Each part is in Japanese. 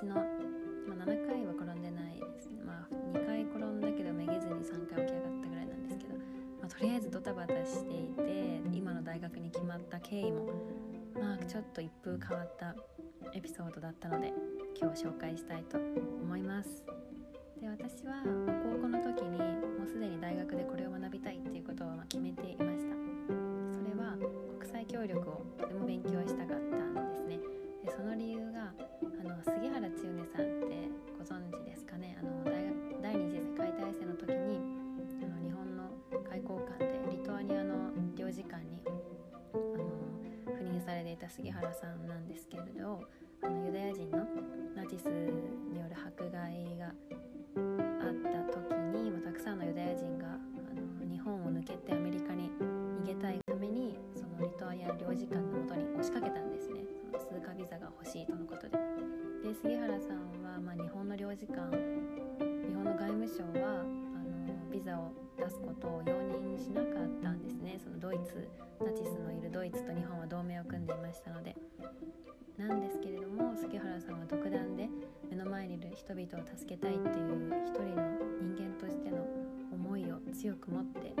私の、7回は転んでないですね。2回転んだけどめげずに3回起き上がったぐらいなんですけど、とりあえずドタバタしていて、今の大学に決まった経緯も、ちょっと一風変わったエピソードだったので、今日紹介したいと思います。で、私は高校の時にもうすでに大学でこれを学びたいっていうことを決めていました。それは国際協力をとても勉強したかったんですね。で、その理由が杉原千畝さんってご存知ですかね。第二次世界大戦の時に日本の外交官でリトアニアの領事館に赴任されていた杉原さんなんですけれど、ユダヤ人のナチスによる迫害があった時に、たくさんのユダヤ人が日本を抜けてアメリカに逃げたいために、そのリトアニアの領事館の元に押しかけたんですね。その通過ビザが欲しいとのことで。で、杉原さんは、日本の領事館、日本の外務省はビザを出すことを容認しなかったんですね。そのドイツ、ナチスのいるドイツと日本は同盟を組んでいましたので。なんですけれども、杉原さんは独断で目の前にいる人々を助けたいっていう一人の人間としての思いを強く持って、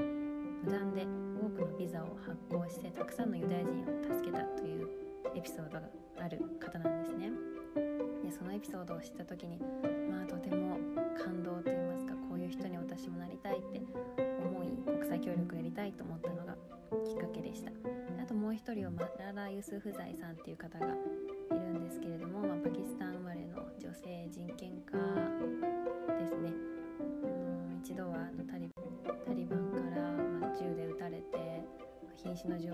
無断で多くのビザを発行してたくさんのユダヤ人を助けたというエピソードがある方なんですね。で、そのエピソードを知った時に、とても感動といいますか、こういう人に私もなりたいって思い、国際協力をやりたいと思ったのがきっかけでした。あともう一人はマララ・ユスフザイさんっていう方がいるんですけれども、パキスタン生まれの女性人権家ですね。一度はタリバンから、銃で撃たれて瀕死の重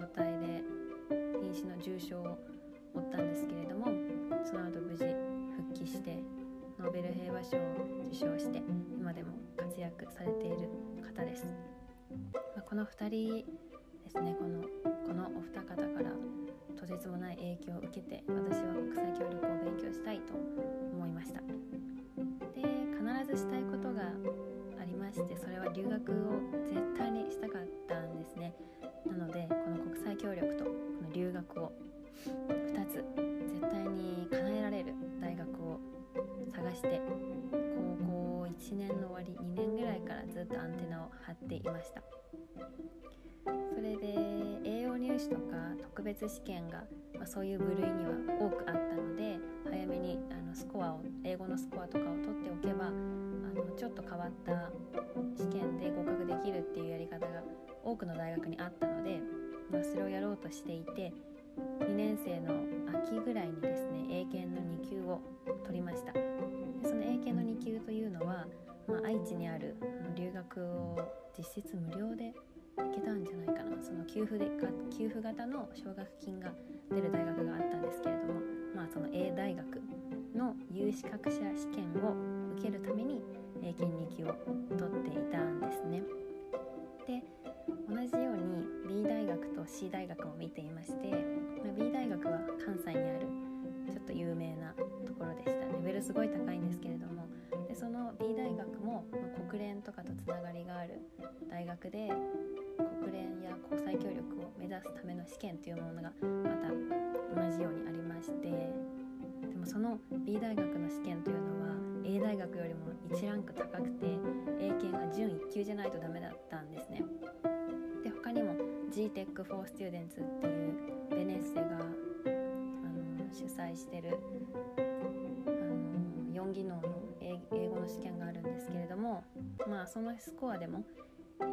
傷を負ったんですけれども、その後無事復帰してノーベル平和賞を受賞して、今でも活躍されている方です。この2人ですね、このお二方からとてつもない影響を受けて、私は国際協力を勉強したいと思いました。で、必ずしたいことがありまして、それは留学を絶対にしたかったんですね。なので、この国際協力とこの留学を2つ絶対に叶えられる大学を探して、高校1年の終わり、2年ぐらいからずっとアンテナを張っていました。それで栄養入試とか特別試験が、そういう部類には多くあったので、早めに英語のスコアとかを取っておけば、ちょっと変わった試験で合格できるっていうやり方が多くの大学にあったので、それをやろうとしていて、2年生の秋ぐらいにですね、英検の2級を取りました。で、その英検の2級というのは、愛知にある留学を実質無料で行けたんじゃないかな、その給付型の奨学金が出る大学があったんですけれども、その A 大学の有資格者試験を受けるために英検2級を取っていたんですね。で、同じように B 大学と C 大学を見ていまして、B 大学は関西にあるちょっと有名なところでした。レベルすごい高いんですけれども、で、その B 大学も国連とかとつながりがある大学で、国連や国際協力を目指すための試験というものがまた同じようにありまして、でもその B 大学の試験というのは A 大学よりも1ランク高くて、英検が準1級じゃないとダメだったんですね。で、他にも GTEC for Students っていうベネッセが主催してる4技能の英語の試験があるんですけれども、そのスコアでもい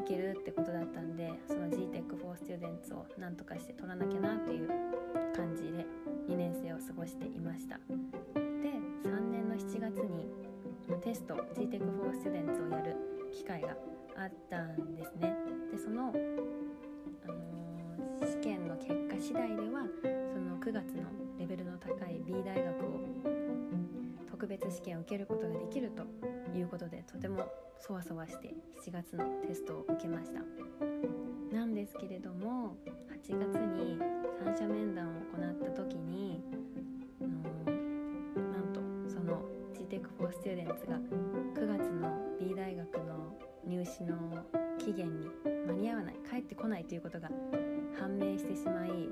けるってことだったんで、その GTEC for Students をなんとかして取らなきゃなという感じで2年生を過ごしていました。で、3年の7月にテスト GTEC for Students をやる機会があったんですね。で、その、試験の結果次第では、その9月のレベルの高い B 大学を特別試験を受けることができるということで、とてもそわそわして7月のテストを受けました。なんですけれども、8月に三者面談を行った時に、なんとその GTEC for Students が9月の B 大学の入試の期限に間に合わない、帰ってこないということが判明してしまい、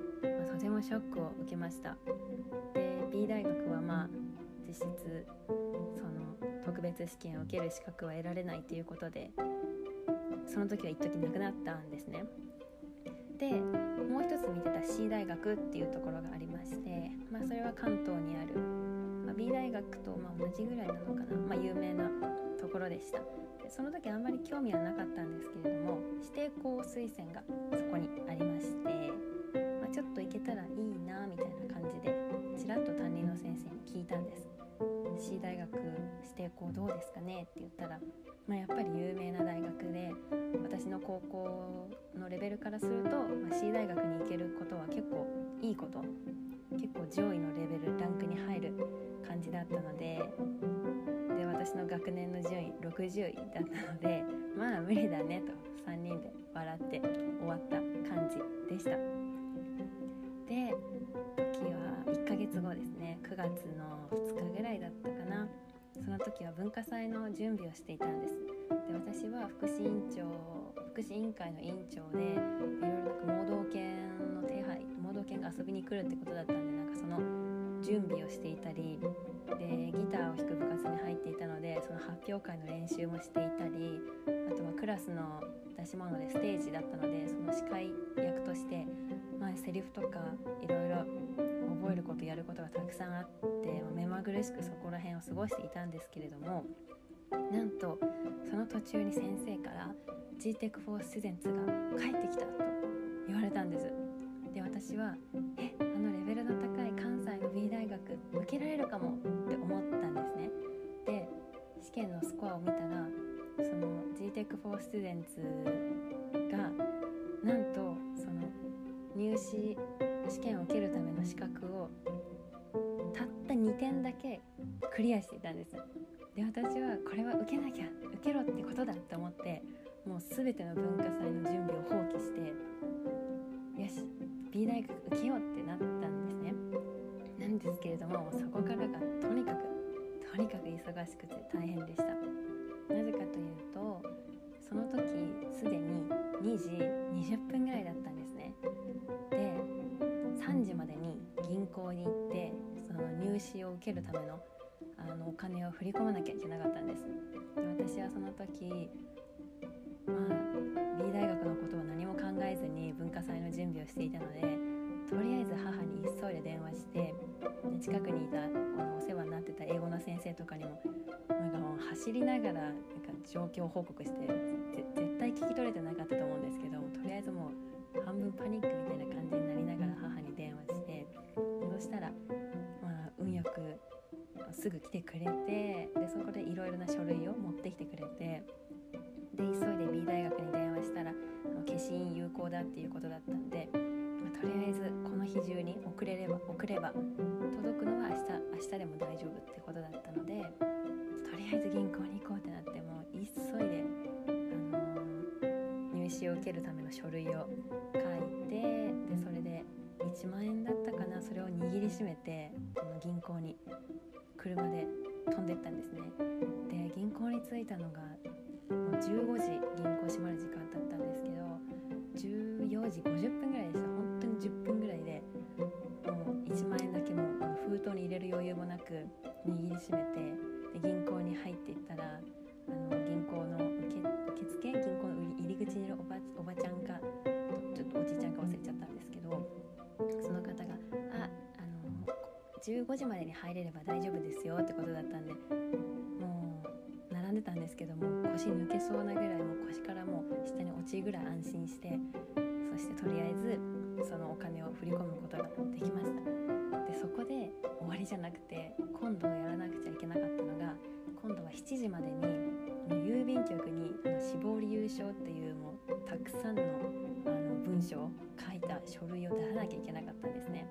とてもショックを受けました。で、B 大学は実質その特別試験を受ける資格は得られないということで、その時は一時なくなったんですね。でもう一つ見てた C 大学っていうところがありまして、まあ、それは関東にある、まあ、B 大学とまあ同じぐらいなのかな、まあ、有名なところでした。でその時あんまり興味はなかったんですけれども、指定校推薦がそこにありまして、まあ、ちょっと行けたらいいなみたいな感じでちらっと担任の先生に聞いたんです。 C 大学指定校どうですかねって言ったら、まあ、やっぱり有名な大学で私の高校のレベルからすると、まあ、C 大学に行けることは結構いいこと、結構上位のレベルランクに入る感じだったので、で私の学年の順位60位だったので、まあ無理だねと3人で笑って終わった感じでした。で時は1ヶ月後ですね、9月の2日ぐらいだったかな。その時は文化祭の準備をしていたんです。で私は福祉委員会の委員長で、いろいろ盲導犬の手配、盲導犬が遊びに来るってことだったんで、なんかその準備をしていたり、でギターを弾く部活に入っていたので、その発表会の練習もしていたり、あとはクラスの出し物でステージだったので、その司会役として、まあ、セリフとかいろいろ覚えることやることがたくさんあって、まあ、目まぐるしくそこら辺を過ごしていたんですけれども、なんとその途中に先生から「GTEC for Students が帰ってきた」と言われたんです。で私は「あのレベルの高い関西の B 大学受けられるかも」って思ったんですね。で試験のスコアを見たら、その GTEC for Students がなんとその入試試験を受けるための資格をたった2点だけクリアしていたんです。で私はこれは受けなきゃ、受けろってことだと思って、もう全ての文化祭の準備を放棄して、よし B 大学受けようってなったんですね。なんですけれども、そこからがとにかく忙しくて大変でした。なぜかというと、その時すでに2時20分ぐらいだったんですね。で3時までに銀行に行って、その入試を受けるためのお金を振り込まなきゃいけなかったんです。で私はその時、まあ、B 大学のことは何も考えずに文化祭の準備をしていたので、とりあえず母に急いで電話して、で近くにいたお世話になってた英語の先生とかにも、なんかもう走りながらなんか状況報告して、絶対聞き取れてなかったと思うんですけど、とりあえずもう半分パニックみたいな感じになりながら母に電話して、そうしたら、まあ、運よくすぐ来てくれて、でそこでいろいろな書類を持ってきてくれて、で急いで B 大学に電話したら消印有効だっていうことだったんで、まあ、とりあえずこの日中に遅れれば届くのは明日でも大丈夫ってことだったので、とりあえず銀行に行こうってなって、もう急いで、入試を受けるための書類を書いて、でそれで1万円だったかな、それを握りしめて銀行に車で飛んでったんですね。で銀行に着いたのがもう15時、銀行閉まる時間だったんですけど、14時50分ぐらいでした。本当に10分ぐらいでもう1万円だけも封筒に入れる余裕もなく握りしめて、で銀行に入っていったら、銀行の受付、銀行の入り口にいるおばちゃんかちょっとおじいちゃんか忘れちゃったんですけど、その方が15時までに入れれば大丈夫ですよってことだったんで、もう並んでたんですけども、腰抜けそうなぐらい、もう腰からもう下に落ちるぐらい安心して、そしてとりあえずそのお金を振り込むことができました。でそこで終わりじゃなくて、今度やらなくちゃいけなかったのが、今度は7時までに郵便局に死亡理由書っていう、もうたくさんの文章を書いた書類を出さなきゃいけなかったんですね。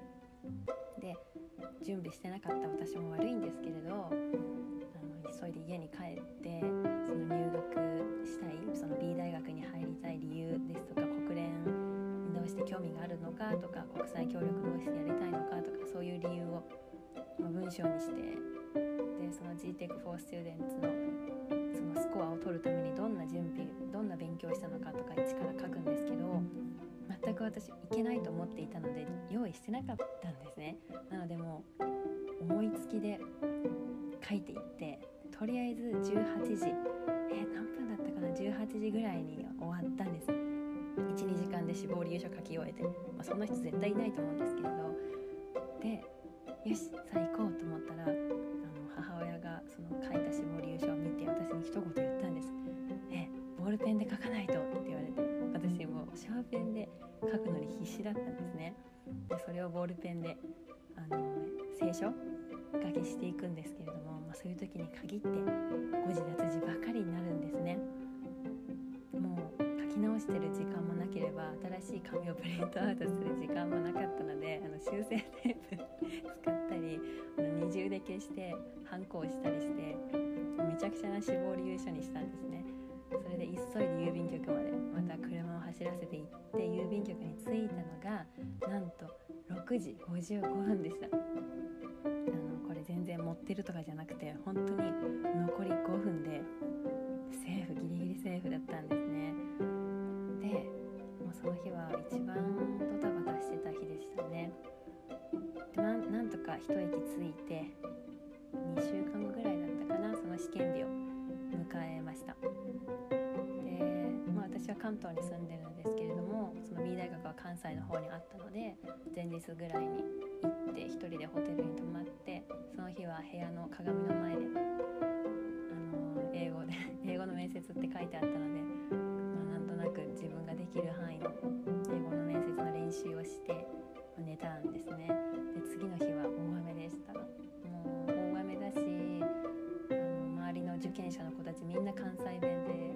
で準備してなかった私も悪いんですけれど、急いで家に帰って、その入学したい、その B 大学に入りたい理由ですとか、国連にどうして興味があるのかとか、国際協力どうしてやりたいのかとか、そういう理由を文章にして、でその GTEC for Students のそのスコアを取るためにどんな準備、どんな勉強をしたのかとか一から書くんですけど、全く私いけないと思っていたので用意してなかったんですね。なのでもう思いつきでりあえず18時、何分だったかな、18時ぐらいに終わったんです。 1,2 時間で志望理由書書き終えて、そんな人絶対いないと思うんですけれど、でよしさあ行こうと思ったら、母親がその書いた志望理由書を見て私に一言言ったんです。ボールペンで書かないとって言われて、私もシャーペンで書くのに必死だったんですね。でそれをボールペンで聖書書きしていくんですけれども、そういう時に限って誤字脱字ばかりになるんですね。もう書き直してる時間もなければ、新しい紙をプリントアウトする時間もなかったので、修正テープ使ったり、二重で消してハンコをしたりして、めちゃくちゃな志望理由書にしたんですね。それで急いで郵便局までまた車を走らせて行って、郵便局に着いたのがなんと6時55分でした。これ全然持ってるとかじゃなくて、本当に残り5分でセーフ、ギリギリセーフだったんですね。でもうその日は一番ドタバタしてた日でしたね。なんとか一駅着いて2週間後ぐらいだったかな、その試験日を迎えました。私は関東に住んでるんですけれども、その B 大学は関西の方にあったので、前日ぐらいに行って一人でホテルに泊まって、その日は部屋の鏡の前で英語の面接って書いてあったので、なんとなく自分ができる範囲の英語の面接の練習をして、寝たんですね。で次の日は大雨でした。もう大雨だし、周りの受験者の子たちみんな関西弁で、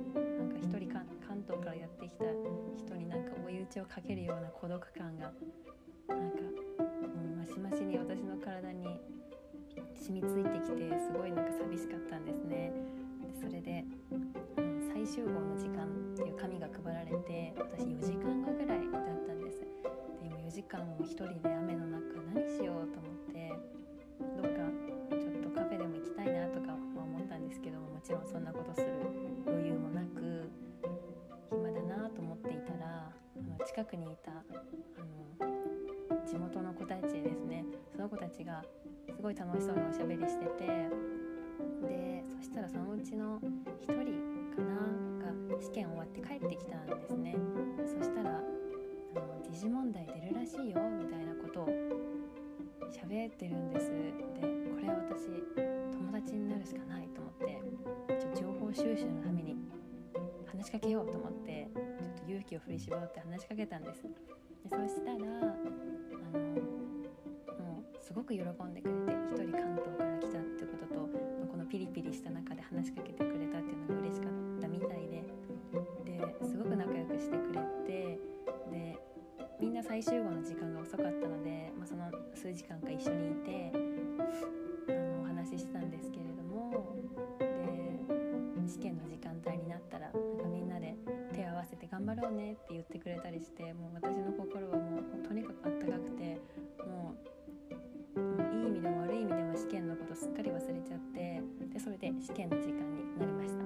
関東からやってきた人に追い打ちをかけるような孤独感がマシマシに私の体に染みついてきて、すごい寂しかったんですね。でそれで最終号の時間っていう紙が配られて、私4時間後ぐらいだったんです。でも4時間も一人で雨の中何しようと思って、どっかちょっとカフェでも行きたいなとか思ったんですけども、もちろんそんなことする余裕もなく、暇だなと思っていたら、近くにいた地元の子たちですね、その子たちがすごい楽しそうにおしゃべりしてて、でそしたらそのうちの一人かなが試験終わって帰ってきたんですね。そしたら時事問題出るらしいよみたいなことを喋ってるんです。でこれは私友達になるしかないと思って、情報収集のために話しかけようと思って、ちょっと勇気を振り絞って話しかけたんです。でそしたらもうすごく喜んでくれて、一人関東から来たってことと、このピリピリした中で話しかけてくれたっていうのが嬉しかったみたいで、ですごく仲良くしてくれて、でみんな最終号の時間が遅かったので、その数時間か一緒にいてお話ししたんですけれども、で試験の時間帯になったらみんなで手を合わせて頑張ろうねって言ってくれたりして、もう私の心はもうとにかくあったかくて、もういい意味でも悪い意味でも試験のことすっかり忘れちゃって、でそれで試験の時間になりました。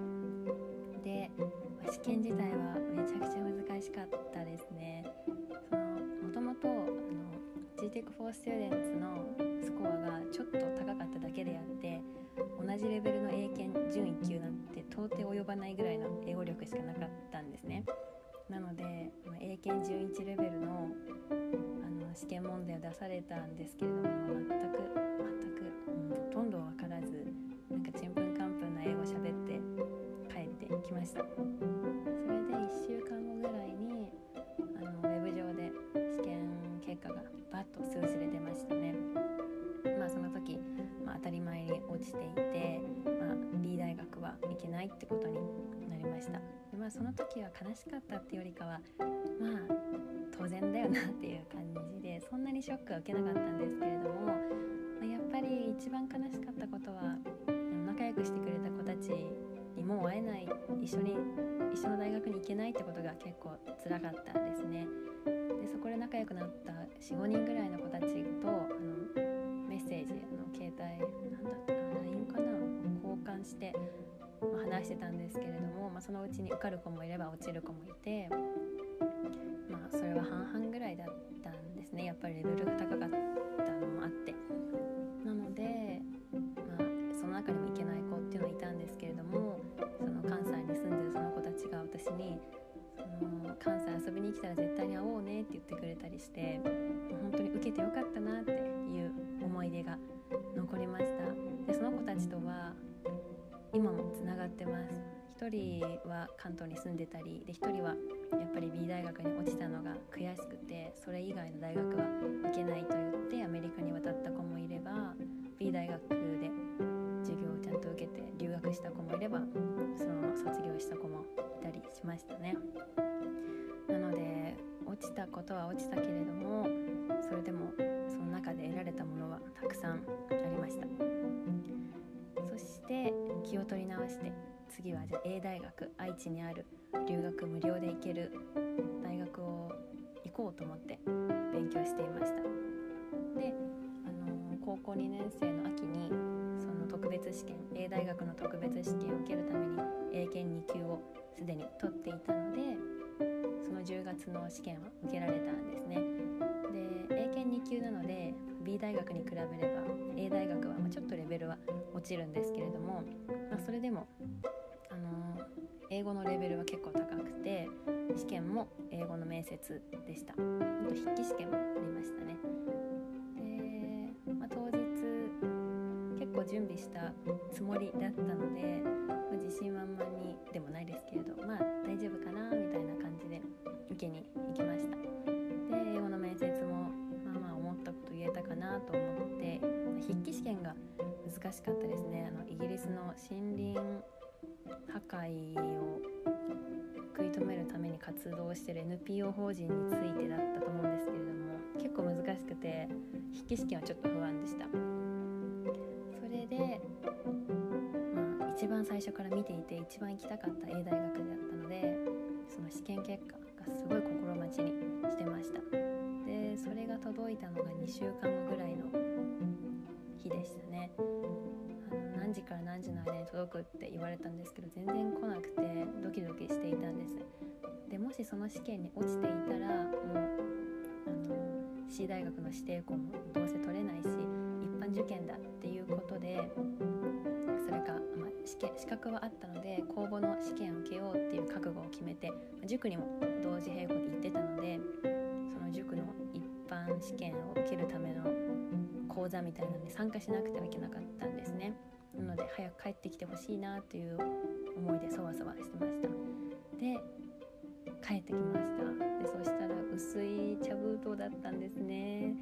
で試験自体はめちゃくちゃ難しかったですね。もともと GTEC for Students のスコアがちょっと高かっただけであって、同じレベルの英検準1級なんて到底及ばないぐらいの英語力しかなかったんですね。なので英検準1レベルの、試験問題を出されたんですけれども、全くほとんど分からず、ちんぷんかんぷんな英語喋って帰ってきました。それで1週間後ぐらいにウェブ上で試験結果がバッと数字で出ましたね。その時、当たり前に落ちていて、B 大学は行けないってことになりました。で、その時は悲しかったってよりかは、当然だよなっていう感じで、そんなにショックは受けなかったんですけれども、やっぱり一番悲しかったことは、仲良くしてくれた子たちにもう会えない、一緒の大学に行けないってことが結構辛かったですね。でそこで仲良くなった 4,5 人ぐらいの子たちとメッセージ携帯なんだったかな LINE かな交換して、話してたんですけれども、そのうちに受かる子もいれば落ちる子もいて、それは半々ぐらいだったんですね。やっぱりレベルが高かったのもあって、なのでその中にもいけない子っていうのはいたんですます。1人は関東に住んでたりで、1人はやっぱり B 大学に落ちたのが悔しくて、それ以外の大学は行けないと言ってアメリカに渡った子もいれば、 B 大学で授業をちゃんと受けて留学した子もいれば、そのまま卒業した子もいたりしましたね。なので落ちたことは落ちたけれども、それでもその中で得られたものはたくさんありました。そして気を取り直して、次はじゃあ A 大学、愛知にある留学無料で行ける大学を行こうと思って勉強していました。で、高校2年生の秋にその特別試験、 A 大学の特別試験を受けるために英検2級をすでに取っていたので、その10月の試験は受けられたんですね。で、英検2級なので B 大学に比べれば A 大学はちょっとレベルは落ちるんですけれども、それでも英語のレベルは結構高くて、試験も英語の面接でした。筆記試験もありましたね。で、当日結構準備したつもりだったので、自信満々にでもないですけれど、大丈夫かなみたいな感じで受けに行きました。で、英語の面接も思ったこと言えたかなと思って、筆記試験が難しかったですね。イギリスの森林破壊を食い止めるために活動している NPO 法人についてだったと思うんですけれども、結構難しくて筆記試験はちょっと不安でした。それで、一番最初から見ていて一番行きたかった A 大学だったので、その試験結果がすごい心待ちにしてました。で、それが届いたのが2週間後ぐらいの日でしたね。何時から何時の間に届くって言われたんですけど、全然来なくてドキドキしていたんです。で、もしその試験に落ちていたら、もうC 大学の指定校もどうせ取れないし、一般受験だっていうことで、それか、資格はあったので公募の試験を受けようっていう覚悟を決めて、塾にも同時並行で行ってたので、その塾の一般試験を受けるための講座みたいなのに参加しなくてはいけなかったんですね。なので早く帰ってきてほしいなという思いでそわそわしてました。で、帰ってきました。で、そしたら薄い茶封筒だったんですね。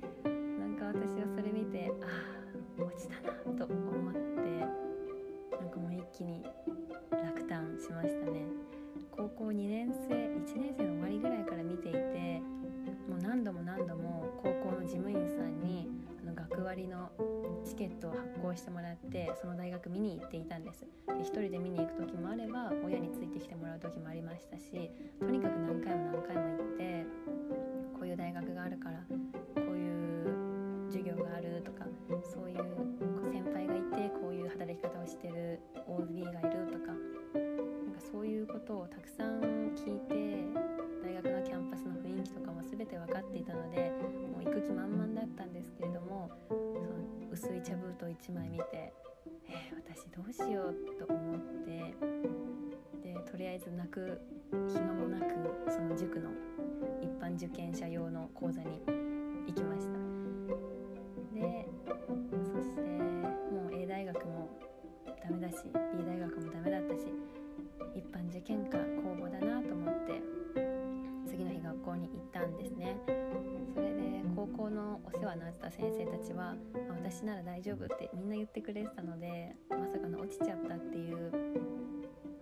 なんか私はそれ見て、落ちたなと思って、なんかもう一気に落胆しましたね。高校2年生、1年生の終わりぐらいから見ていて、もう何度も高校の事務員さんに学割のチケットを発行してもらって、その大学見に行っていたんです。で、一人で見に行く時もあれば、親についてきてもらう時もありましたし、とにかく何回も行って、こういう大学があるから、こういう授業があるとか、そういう先輩がいてこういう働き方をしてる OB がいるとか、なんかそういうことをたくさん聞いて、大学のキャンパスの雰囲気とかも全て分かっていたので、もう行く気満々だったんですけれども、薄い茶封筒1枚見て、私どうしようと思って、で、とりあえず泣く暇もなく、その塾の一般受験者用の講座に行きました。で、そしてもう A 大学もダメだし B 大学もダメだったし、一般受験か公募だなと思って、次の日学校に行ったんですね。それで高校のお世話になった先生たちは、私なら大丈夫ってみんな言ってくれてたので、まさかの落ちちゃったっていう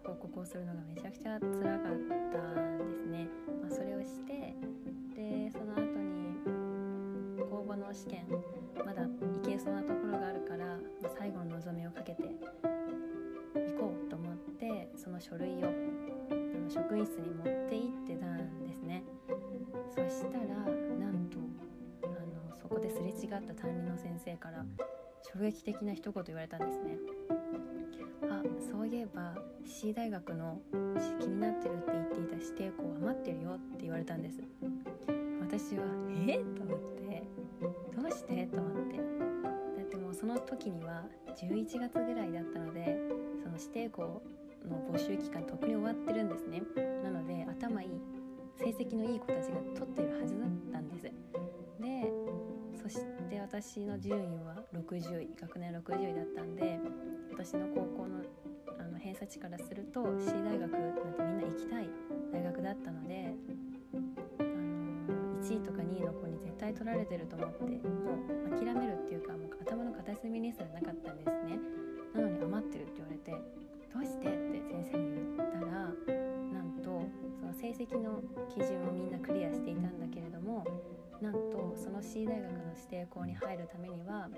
報告をするのがめちゃくちゃ辛かったんですね。それをして、で、その後に公募の試験まだ行けそうなところがあるから、最後の望みをかけて行こうと思って、その書類を職員室に持って行ってたんですね。そしたらなんとそこですれ違った担任の先生から衝撃的な一言言われたんですね。そういえば C 大学の気になってるって言っていた指定校は待ってるよって言われたんです。私はと思って、どうしてと思って、だってもうその時には11月ぐらいだったので、その指定校の募集期間とっくに終わってるんですね。なので頭いい成績のいい子たちが取っているはずだったんです。で、そして私の順位は60位、学年60位だったんで、私の高校の偏差値からすると C 大学なんてみんな行きたい大学だったので、1位とか2位の子に絶対取られてると思って、もう諦めるっていうか、もう頭の片隅にすらなかったんですね。なのに余ってるって言われて、どうしてって先生に言ったら、なんとその成績の基準をみんなクリアしていたんだけれども、なんとその C 大学の指定校に入るためには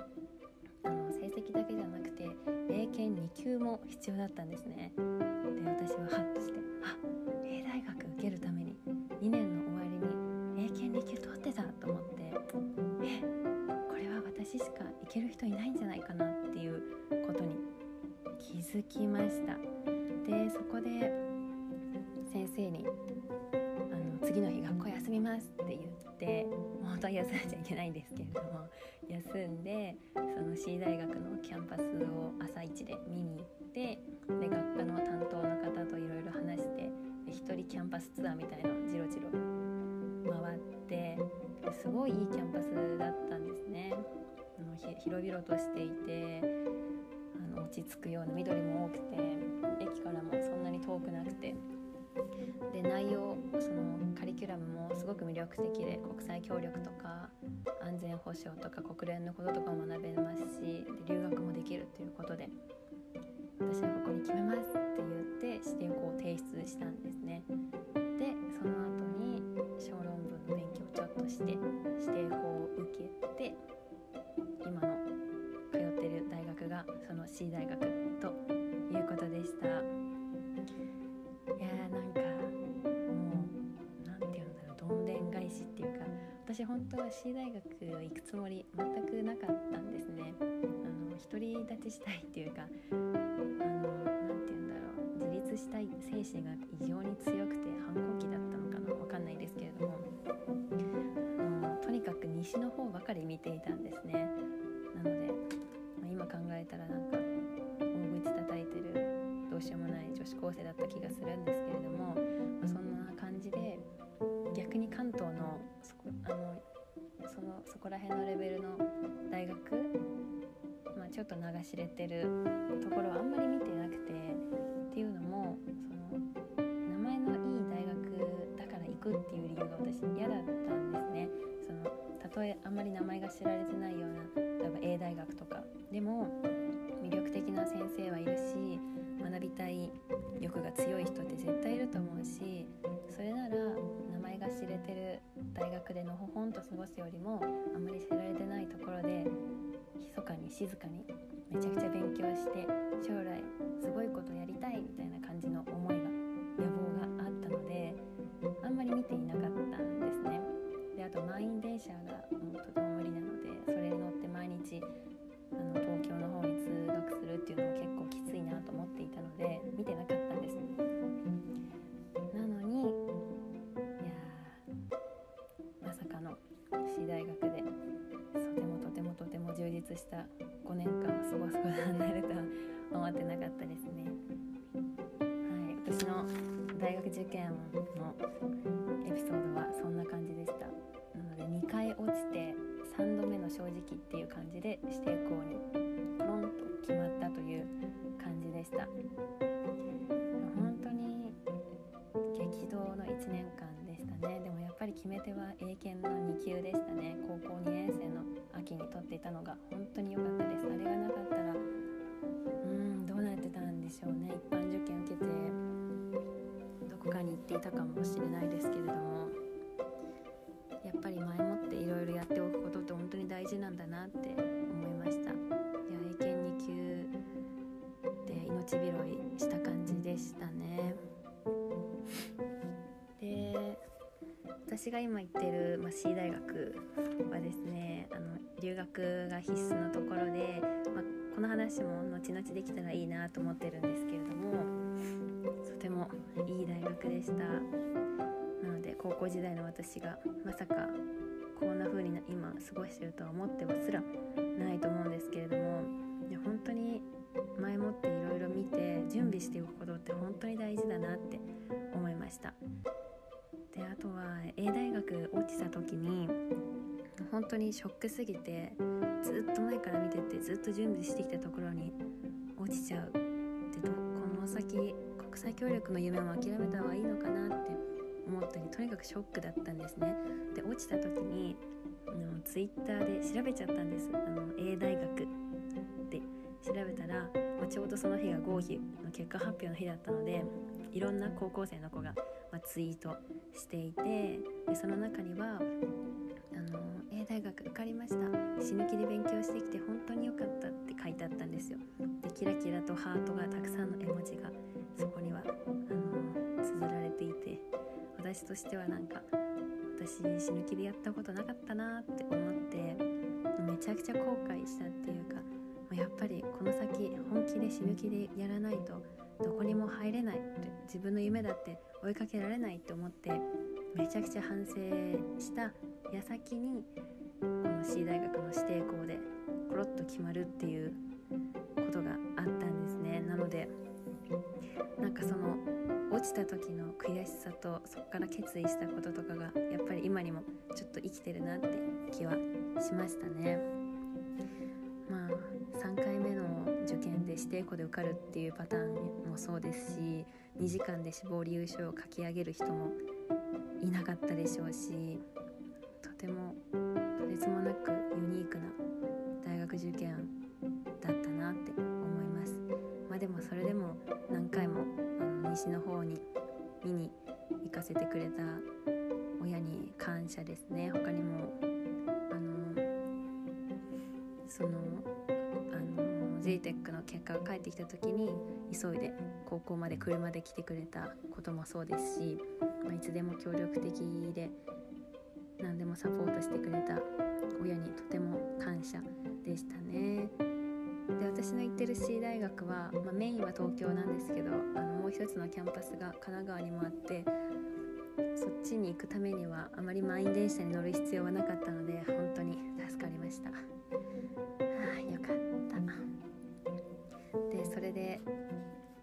成績だけじゃなくて英検2級も必要だったんですね。で、私はハッとして、あ、英大学受けるために2年の終わりに英検2級取ってたと思って、これは私しか行ける人いないんじゃないかなっていうことに気づきました。で、そこで先生に次の日学校休みますって言って、本当は休んじゃいけないんですけれども、休んでその C 大学のキャンパスを朝一で見に行って、で学科の担当の方といろいろ話して、一人キャンパスツアーみたいなのをじろじろ回って、すごいいいキャンパスだったんですね。広々としていて、落ち着くような緑も多くて、駅からもそんなに遠くなくて、で内容、そのカリキュラムもすごく魅力的で、国際協力とか安全保障とか国連のこととかも学べますし、で留学もできるということで、私はここに決めますって言って指定校を提出したんですね。でその後に小論文の勉強をちょっとして、指定校を受けて、今の通っている大学がその C 大学ということでした。私本当は C 大学行くつもり全くなかったんですね。独り立ちしたいっていうか、なんて言うんだろう、自立したい精神が異常に強くて、反抗期だったのかな、わかんないですけれども、とにかく西の方ばかり見ていたんですね。なので、今考えたらなんか大口叩いてるどうしようもない女子高生だった気がするんですけれども、そんな感じで。逆に関東のそこら辺のレベルの大学、ちょっと流しれてるところはあんまり見てなくて、っていうのもその名前のいい大学だから行くっていう理由が私嫌だったんですね。たとえあんまり名前が知られてないような、例えば A 大学とかでも魅力的な先生はいるし、学びたい欲が強い人って絶対いると思うし、それなら名前が知れてる大学でのほほんと過ごすよりも、あんまり知られてないところで密かに静かにめちゃくちゃ勉強して、将来すごいことやりたいみたいな感じの思いが、野望があったので、あんまり見ていなかったんですね。で、あと満員電車がもうとても無理なので、それに乗って毎日東京の方に通学するっていうのも結構きついなと思っていたので、見てなかったんです。なのに、まさかの私大学でとても充実した5年間を過ごすことになるとは思ってなかったですね。はい、私の大学受験のエピソードはそんな感じでした。なので2回落ちて3度目の正直っていう感じで、指定校にコロンと決まったという感じでした。本当に激動の1年間でしたね。でもやっぱり決め手は英検の2級でしたね。高校2年生の秋に取っていたのが本当に良かったです。あれがなかったらどうなってたんでしょうね。一般受験受けてどこかに行っていたかもしれないですけれども、やっぱり前もっていろいろやっておくことって本当に大事なんだなって思いました。英検2級で命拾いした感じでしたね。で、私が今行ってる、C 大学はですね、留学が必須のところで、この話も後々できたらいいなと思ってるんですけれども、とてもいい大学でした。高校時代の私がまさかこんな風に今過ごしてるとは思ってはすらないと思うんですけれども、本当に前もっていろいろ見て準備しておくことって本当に大事だなって思いました。で、あとは A 大学落ちた時に本当にショックすぎて、ずっと前から見ててずっと準備してきたところに落ちちゃうっで、この先国際協力の夢も諦めた方がいいのかなって思ったり、とにかくショックだったんですね。で、落ちた時にツイッターで調べちゃったんです。A 大学で調べたら、ちょうどその日が合否の結果発表の日だったので、いろんな高校生の子が、ツイートしていて、でその中にはA 大学受かりました、死ぬ気で勉強してきて本当に良かったって書いてあったんですよ。でキラキラとハートがたくさんの絵文字がそこには綴られていて、私としてはなんか私死ぬ気でやったことなかったなって思って、めちゃくちゃ後悔したっていうか、やっぱりこの先本気で死ぬ気でやらないとどこにも入れないって、自分の夢だって追いかけられないと思って、めちゃくちゃ反省した矢先に、この C 大学の指定校でコロッと決まるっていうことがあったんですね。なのでなんかその落ちた時の悔しさと、そこから決意したこととかがやっぱり今にもちょっと生きてるなって気はしましたね。3回目の受験で指定校で受かるっていうパターンもそうですし、2時間で志望理由書を書き上げる人もいなかったでしょうし、とてもとてつもなくユニークな大学受験だったなって思います。でもそれでも何回も西の方に見に行かせてくれた親に感謝ですね。他にもGTEC の結果が返ってきた時に急いで高校まで車で来てくれたこともそうですし、いつでも協力的で何でもサポートしてくれた親にとても感謝でしたね。で、私の行ってる C 大学は、メインは東京なんですけど、もう一つのキャンパスが神奈川にもあって、そっちに行くためにはあまり満員電車に乗る必要はなかったので、本当に助かりました。よかった。で、それで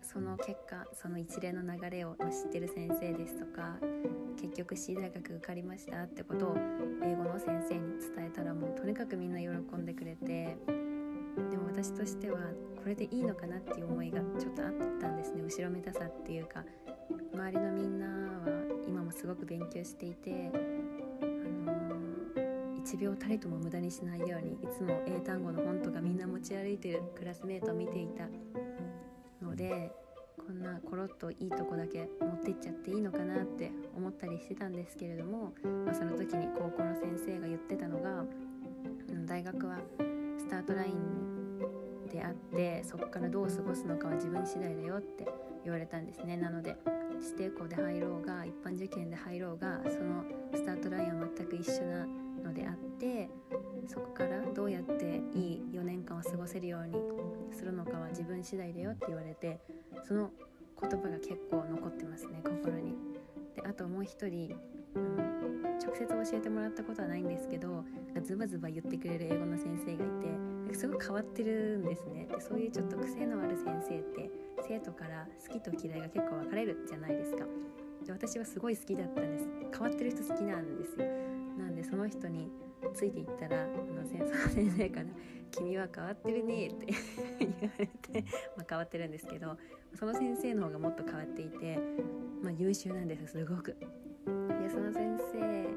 その結果、その一連の流れを知ってる先生ですとか、結局 C 大学受かりましたってことを英語の先生に伝えたら、とにかくみんな喜んでくれて、でも私としてはこれでいいのかなっていう思いがちょっとあったんですね。後ろめたさっていうか、周りのみんなは今もすごく勉強していて、1秒たりとも無駄にしないように、いつも英単語の本とかみんな持ち歩いてるクラスメートを見ていたので、こんなコロッといいとこだけ持っていっちゃっていいのかなって思ったりしてたんですけれども、その時に高校の先生が言ってたのが、大学はスタートラインであって、そこからどう過ごすのかは自分次第だよって言われたんですね。なので指定校で入ろうが一般受験で入ろうが、そのスタートラインは全く一緒なのであって、そこからどうやっていい4年間を過ごせるようにするのかは自分次第だよって言われて、その言葉が結構残ってますね、心に。で、あともう一人、直接教えてもらったことはないんですけど、ズバズバ言ってくれる英語の先生がいて、すごく変わってるんですね。で、そういうちょっと癖のある先生って生徒から好きと嫌いが結構分かれるじゃないですか。で、私はすごい好きだったんです。変わってる人好きなんですよ。なんでその人についていったら、先生から「君は変わってるね」って言われて、変わってるんですけど、その先生の方がもっと変わっていて、優秀なんですすごく。で、その先生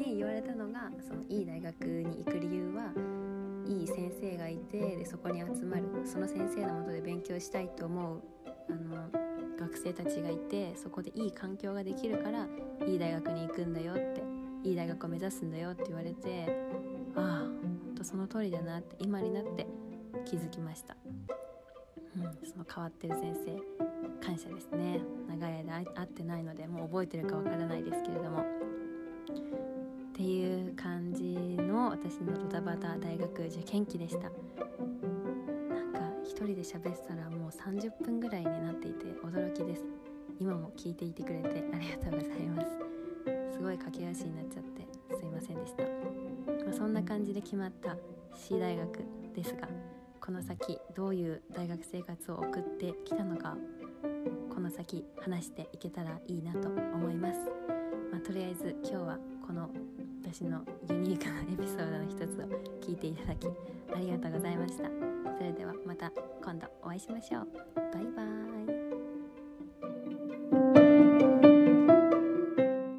に言われたのが、そのいい大学に行く理由はいい先生がいて、でそこに集まる、その先生のもとで勉強したいと思う学生たちがいて、そこでいい環境ができるからいい大学に行くんだよって、いい大学を目指すんだよって言われて、ほんとその通りだなって今になって気づきました。その変わってる先生感謝ですね。長い間会ってないのでもう覚えてるかわからないですけれども、っていう感じの私のドタバタ大学受験期でした。なんか一人で喋ってたらもう30分ぐらいになっていて驚きです。今も聞いていてくれてありがとうございます。すごい駆け足になっちゃってすいませんでした。そんな感じで決まった C 大学ですが、この先どういう大学生活を送ってきたのか、この先話していけたらいいなと思います。とりあえず今日はこの私のユニークなエピソードの一つを聞いていただきありがとうございました。それではまた今度お会いしましょう。バイバーイ。